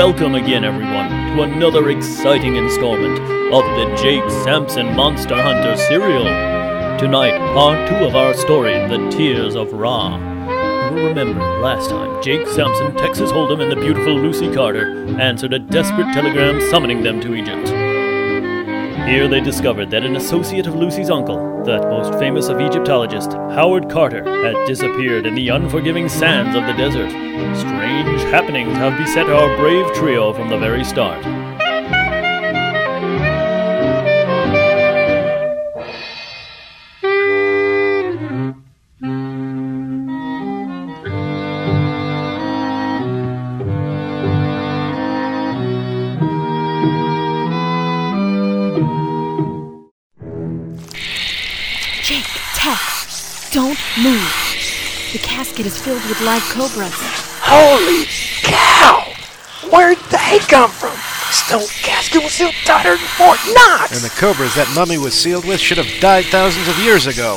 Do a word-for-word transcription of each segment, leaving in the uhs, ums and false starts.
Welcome again, everyone, to another exciting installment of the Jake Sampson Monster Hunter serial. Tonight, part two of our story, The Tears of Ra. You'll remember, last time, Jake Sampson, Texas Hold'em, and the beautiful Lucy Carter answered a desperate telegram summoning them to Egypt. Here they discovered that an associate of Lucy's uncle, that most famous of Egyptologists, Howard Carter, had disappeared in the unforgiving sands of the desert. Strange happenings have beset our brave trio from the very start. Move. The casket is filled with live cobras. Holy cow! Where'd they come from? Stone casket was sealed tighter than Fort Knox! And the cobras that mummy was sealed with should have died thousands of years ago.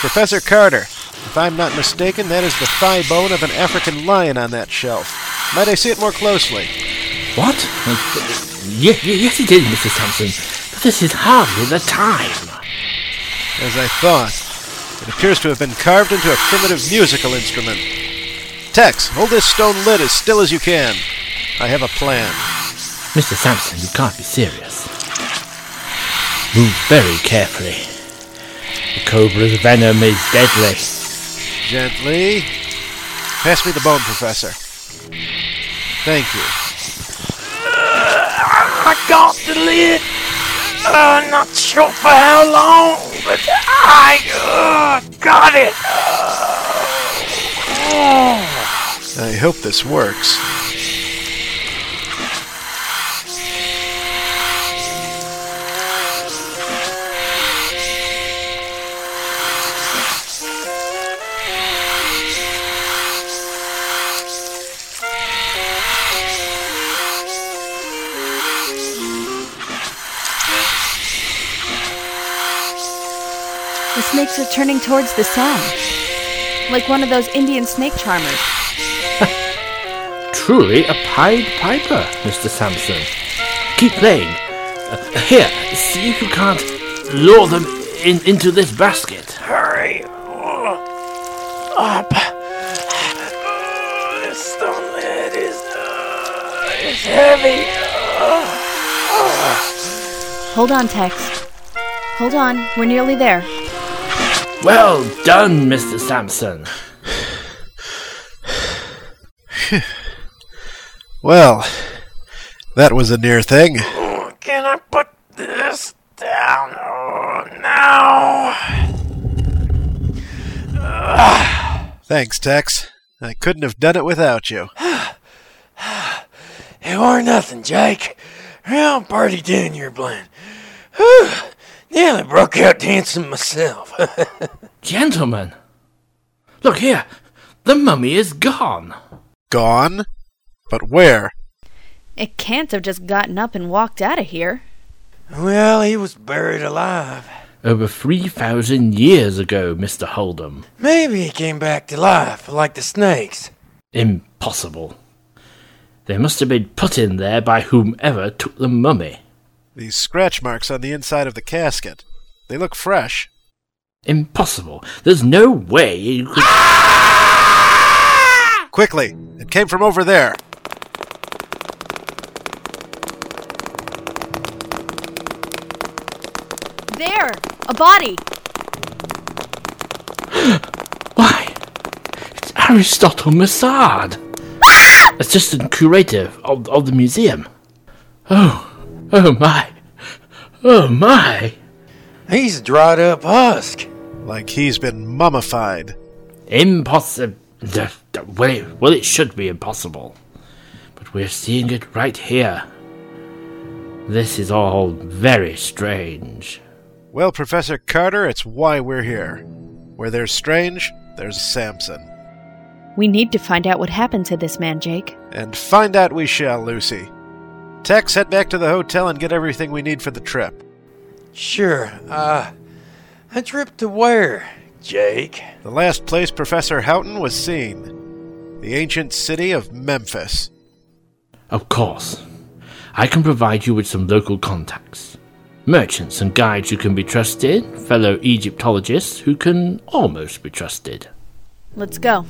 Professor Carter, if I'm not mistaken, that is the thigh bone of an African lion on that shelf. Might I see it more closely? What? Uh, yes, yes it is, Mister Thompson. But this is hardly the time. As I thought. It appears to have been carved into a primitive musical instrument. Tex, hold this stone lid as still as you can. I have a plan. Mister Sampson, you can't be serious. Move very carefully. The cobra's venom is deadly. Gently. Pass me the bone, Professor. Thank you. Uh, I got the lid. I'm uh, not sure for how long, but I uh, got it. Uh, oh. I hope this works. The snakes are turning towards the sun, like one of those Indian snake charmers. Truly a Pied Piper, Mister Sampson. Keep playing. Uh, here, see if you can't lure them in, into this basket. Hurry up. This stone lid is uh, it's heavy. Hold on, Tex. Hold on. We're nearly there. Well done, Mister Sampson. Well, that was a near thing. Can I put this down now? Thanks, Tex. I couldn't have done it without you. It weren't nothing, Jake. Real party Junior blend. Whew. Nearly broke out dancing myself. Gentlemen, look here. The mummy is gone. Gone? But where? It can't have just gotten up and walked out of here. Well, he was buried alive. Over three thousand years ago, Mister Hold'em. Maybe he came back to life, like the snakes. Impossible. They must have been put in there by whomever took the mummy. These scratch marks on the inside of the casket. They look fresh. Impossible. There's no way you could... Ah! Quickly! It came from over there. There! A body! Why? It's Aristotle Massad! Ah! Assistant curator of, of the museum. Oh... Oh my! Oh my! He's dried up husk! Like he's been mummified. Impossible. Well, it should be impossible. But we're seeing it right here. This is all very strange. Well, Professor Carter, it's why we're here. Where there's strange, there's Sampson. We need to find out what happened to this man, Jake. And find out we shall, Lucy. Tex, head back to the hotel and get everything we need for the trip. Sure. Uh, a trip to where, Jake? The last place Professor Houghton was seen. The ancient city of Memphis. Of course. I can provide you with some local contacts. Merchants and guides who can be trusted, fellow Egyptologists who can almost be trusted. Let's go.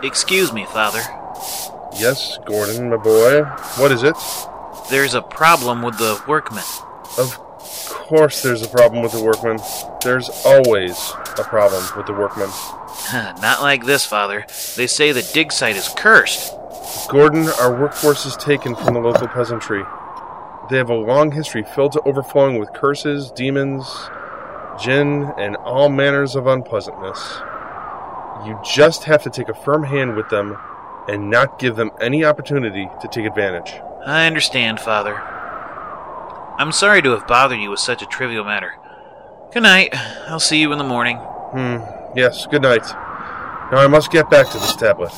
Excuse me, Father. Yes, Gordon, my boy. What is it? There's a problem with the workmen. Of course there's a problem with the workmen. There's always a problem with the workmen. Not like this, Father. They say the dig site is cursed. Gordon, our workforce is taken from the local peasantry. They have a long history filled to overflowing with curses, demons, jinn, and all manners of unpleasantness. You just have to take a firm hand with them and not give them any opportunity to take advantage. I understand, Father. I'm sorry to have bothered you with such a trivial matter. Good night. I'll see you in the morning. Hmm. Yes, good night. Now I must get back to this tablet.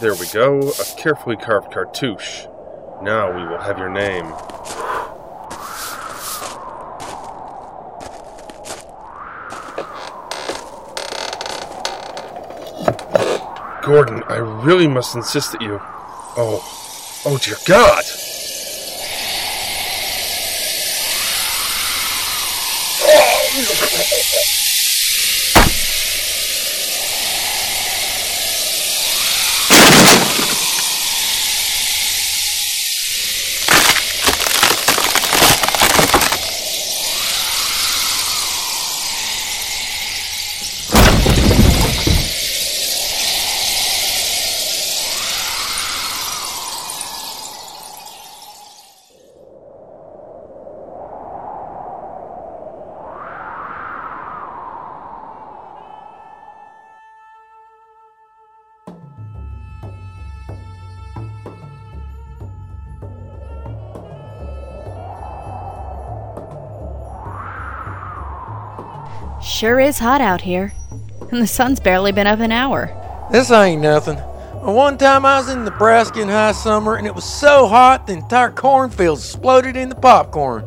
There we go, a carefully carved cartouche. Now we will have your name. Gordon, I really must insist that you... Oh, oh dear God! Sure is hot out here, and the sun's barely been up an hour. This ain't nothing. One time I was in Nebraska in high summer, and it was so hot the entire cornfield exploded into popcorn.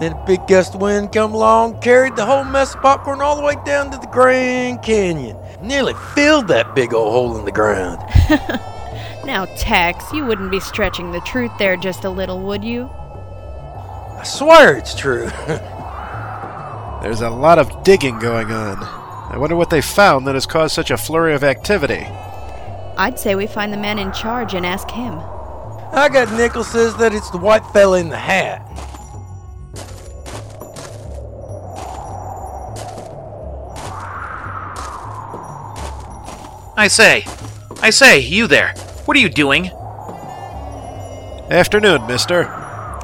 Then a big gust of wind come along, carried the whole mess of popcorn all the way down to the Grand Canyon. Nearly filled that big old hole in the ground. Now, Tex, you wouldn't be stretching the truth there just a little, would you? I swear it's true. There's a lot of digging going on. I wonder what they found that has caused such a flurry of activity. I'd say we find the man in charge and ask him. I got Nichols says that it's the white fella in the hat. I say, I say, you there. What are you doing? Afternoon, mister.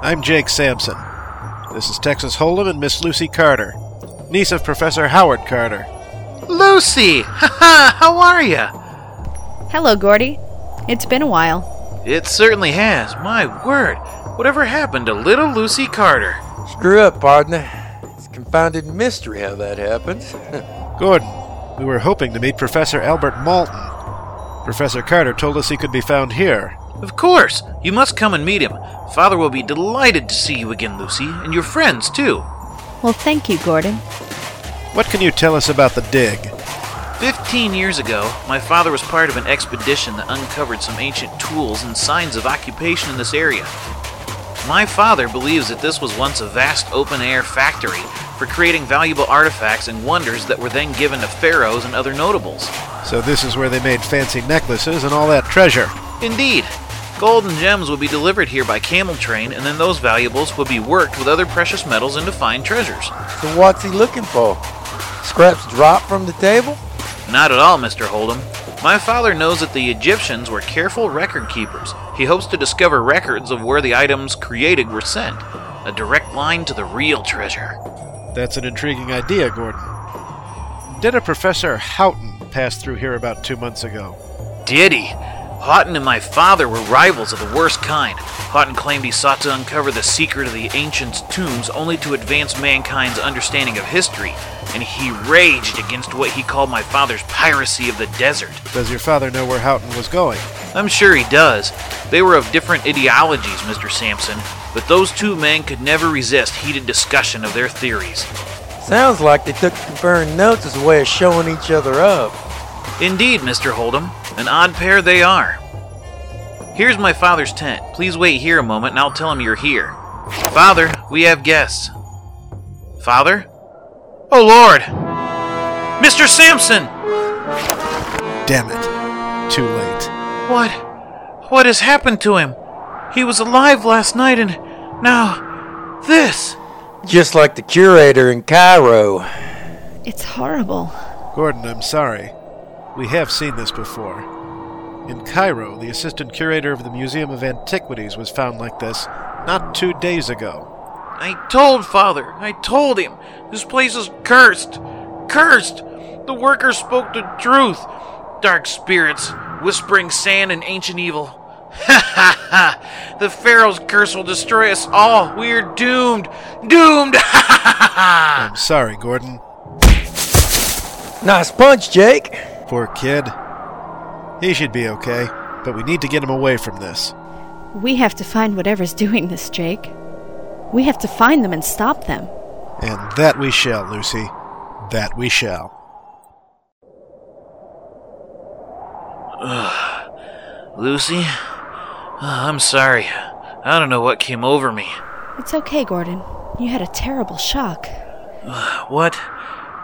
I'm Jake Sampson. This is Texas Hold'em and Miss Lucy Carter. Niece of Professor Howard Carter. Lucy! Haha! How are ya? Hello, Gordy. It's been a while. It certainly has. My word. Whatever happened to little Lucy Carter? Screw up, partner. It's a confounded mystery how that happens. Gordon, we were hoping to meet Professor Albert Malton. Professor Carter told us he could be found here. Of course. You must come and meet him. Father will be delighted to see you again, Lucy, and your friends, too. Well, thank you, Gordon. What can you tell us about the dig? Fifteen years ago, my father was part of an expedition that uncovered some ancient tools and signs of occupation in this area. My father believes that this was once a vast open-air factory for creating valuable artifacts and wonders that were then given to pharaohs and other notables. So this is where they made fancy necklaces and all that treasure. Indeed. Gold and gems would be delivered here by camel train, and then those valuables would be worked with other precious metals into fine treasures. So what's he looking for? Scraps dropped from the table? Not at all, Mister Hold'em. My father knows that the Egyptians were careful record keepers. He hopes to discover records of where the items created were sent. A direct line to the real treasure. That's an intriguing idea, Gordon. Did a Professor Houghton pass through here about two months ago? Did he? Houghton and my father were rivals of the worst kind. Houghton claimed he sought to uncover the secret of the ancients' tombs only to advance mankind's understanding of history, and he raged against what he called my father's piracy of the desert. Does your father know where Houghton was going? I'm sure he does. They were of different ideologies, Mister Sampson, but those two men could never resist heated discussion of their theories. Sounds like they took comparing notes as a way of showing each other up. Indeed, Mister Hold'em. An odd pair they are. Here's my father's tent. Please wait here a moment and I'll tell him you're here. Father, we have guests. Father? Oh, Lord! Mister Sampson! Damn it. Too late. What? What has happened to him? He was alive last night and now this. Just like the curator in Cairo. It's horrible. Gordon, I'm sorry. We have seen this before. In Cairo, the assistant curator of the Museum of Antiquities was found like this not two days ago. I told Father. I told him. This place is cursed. Cursed! The workers spoke the truth. Dark spirits, whispering sand and ancient evil. Ha ha ha! The Pharaoh's curse will destroy us all. We're doomed. Doomed! Ha ha ha ha! I'm sorry, Gordon. Nice punch, Jake. Poor kid. He should be okay, but we need to get him away from this. We have to find whatever's doing this, Jake. We have to find them and stop them. And that we shall, Lucy. That we shall. Ugh. Lucy? I'm sorry. I don't know what came over me. It's okay, Gordon. You had a terrible shock. What?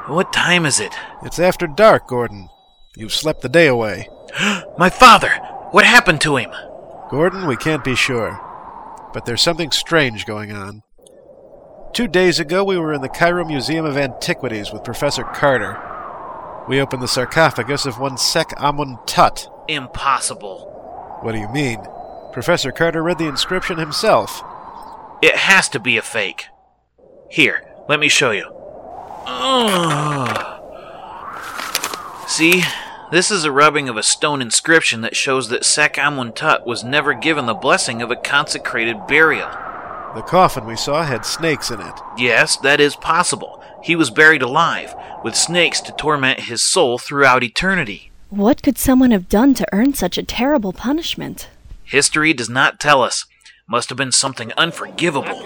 What time is it? It's after dark, Gordon. You've slept the day away. My father! What happened to him? Gordon, we can't be sure. But there's something strange going on. Two days ago, we were in the Cairo Museum of Antiquities with Professor Carter. We opened the sarcophagus of one Sek Amun Tut. Impossible. What do you mean? Professor Carter read the inscription himself. It has to be a fake. Here, let me show you. Ugh. See? This is a rubbing of a stone inscription that shows that Sek Amun Tut was never given the blessing of a consecrated burial. The coffin we saw had snakes in it. Yes, that is possible. He was buried alive, with snakes to torment his soul throughout eternity. What could someone have done to earn such a terrible punishment? History does not tell us. Must have been something unforgivable.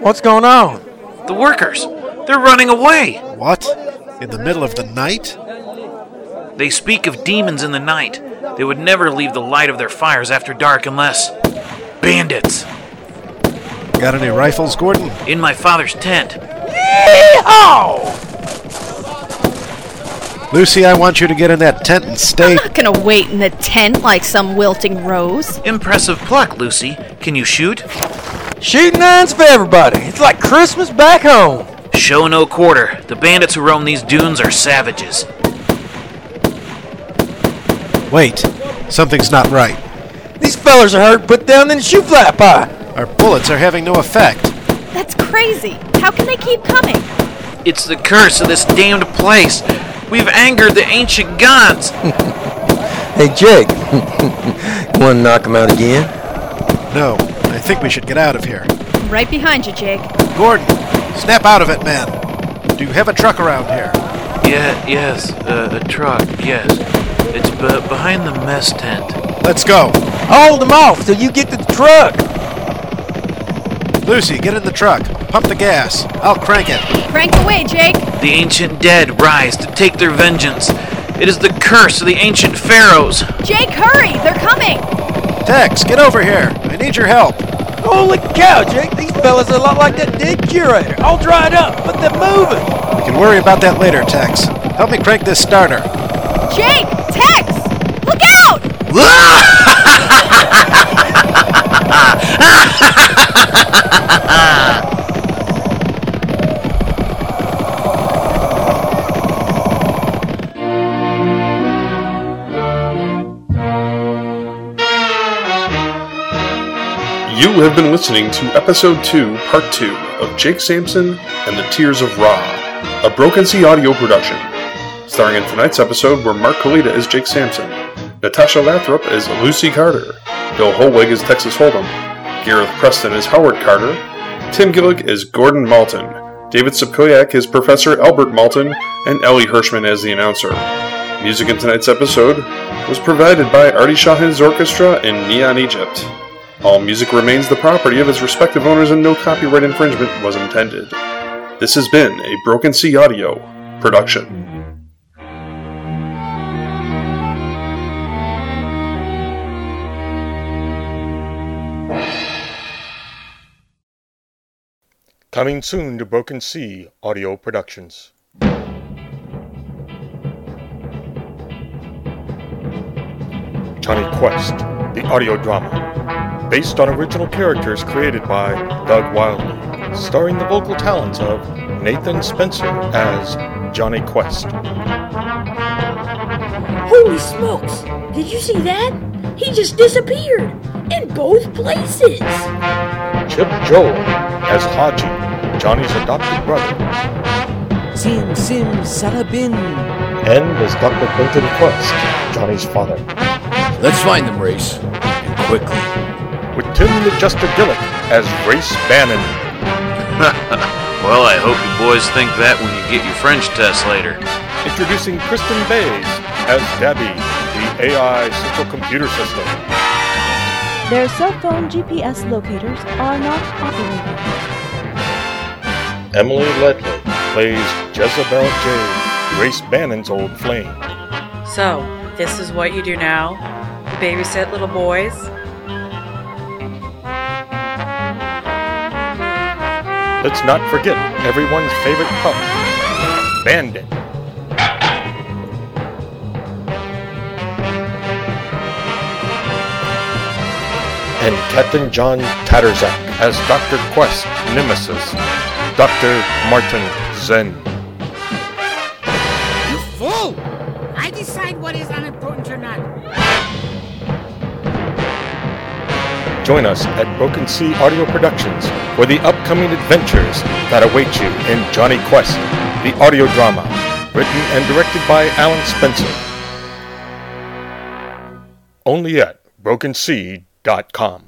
What's going on? The workers. They're running away. What? In the middle of the night? They speak of demons in the night. They would never leave the light of their fires after dark unless... bandits! Got any rifles, Gordon? In my father's tent. Yee-haw! Lucy, I want you to get in that tent and stay... I'm not gonna wait in the tent like some wilting rose. Impressive pluck, Lucy. Can you shoot? Shooting irons for everybody. It's like Christmas back home. Show no quarter. The bandits who roam these dunes are savages. Wait. Something's not right. These fellers are hurt, put down, then shoot flat by. Our bullets are having no effect. That's crazy. How can they keep coming? It's the curse of this damned place. We've angered the ancient gods. Hey, Jake. You want to knock him out again? No. I think we should get out of here. Right behind you, Jake. Gordon. Snap out of it, man. Do you have a truck around here? Yeah, yes, uh, a truck, yes. It's b- behind the mess tent. Let's go. Hold them off till you get to the truck. Lucy, get in the truck. Pump the gas. I'll crank it. Crank away, Jake. The ancient dead rise to take their vengeance. It is the curse of the ancient pharaohs. Jake, hurry. They're coming. Tex, get over here. I need your help. Holy cow, Jake, these fellas are a lot like that dead curator. All dried up, but they're moving. We can worry about that later, Tex. Help me crank this starter. Jake! Tex! Look out! You have been listening to Episode two, Part two of Jake Sampson and the Tears of Ra, a Broken Sea Audio production. Starring in tonight's episode were Mark Kolita as Jake Sampson, Natasha Lathrop as Lucy Carter, Bill Holwig as Texas Hold'em, Gareth Preston as Howard Carter, Tim Gillett as Gordon Malton, David Sapkoyak as Professor Albert Malton, and Ellie Hirschman as the announcer. Music in tonight's episode was provided by Artie Shahin's Orchestra in Neon, Egypt. All music remains the property of its respective owners and no copyright infringement was intended. This has been a Broken Sea Audio production. Coming soon to Broken Sea Audio Productions. Johnny Quest, the audio drama, based on original characters created by Doug Wildman, starring the vocal talents of Nathan Spencer as Johnny Quest. Holy smokes! Did you see that? He just disappeared! In both places! Chip Joel as Haji, Johnny's adopted brother. Sim Sim Salabin. And as Doctor Clinton Quest, Johnny's father. Let's find them, Race, and quickly. With Tim Justad Gillett as Race Bannon. Well, I hope you boys think that when you get your French test later. Introducing Kristen Bays as Debbie, the A I central computer system. Their cell phone G P S locators are not operating. Emily Ledley plays Jezebel Jade, Grace Bannon's old flame. So, this is what you do now? You babysit little boys? Let's not forget everyone's favorite pup, Bandit. And Captain John Tatterzak as Doctor Quest Nemesis, Doctor Martin Zen. You fool! I decide what is unimportant or not. Join us at Broken Sea Audio Productions for the upcoming adventures that await you in Johnny Quest, the audio drama, written and directed by Alan Spencer. Only at broken sea dot com.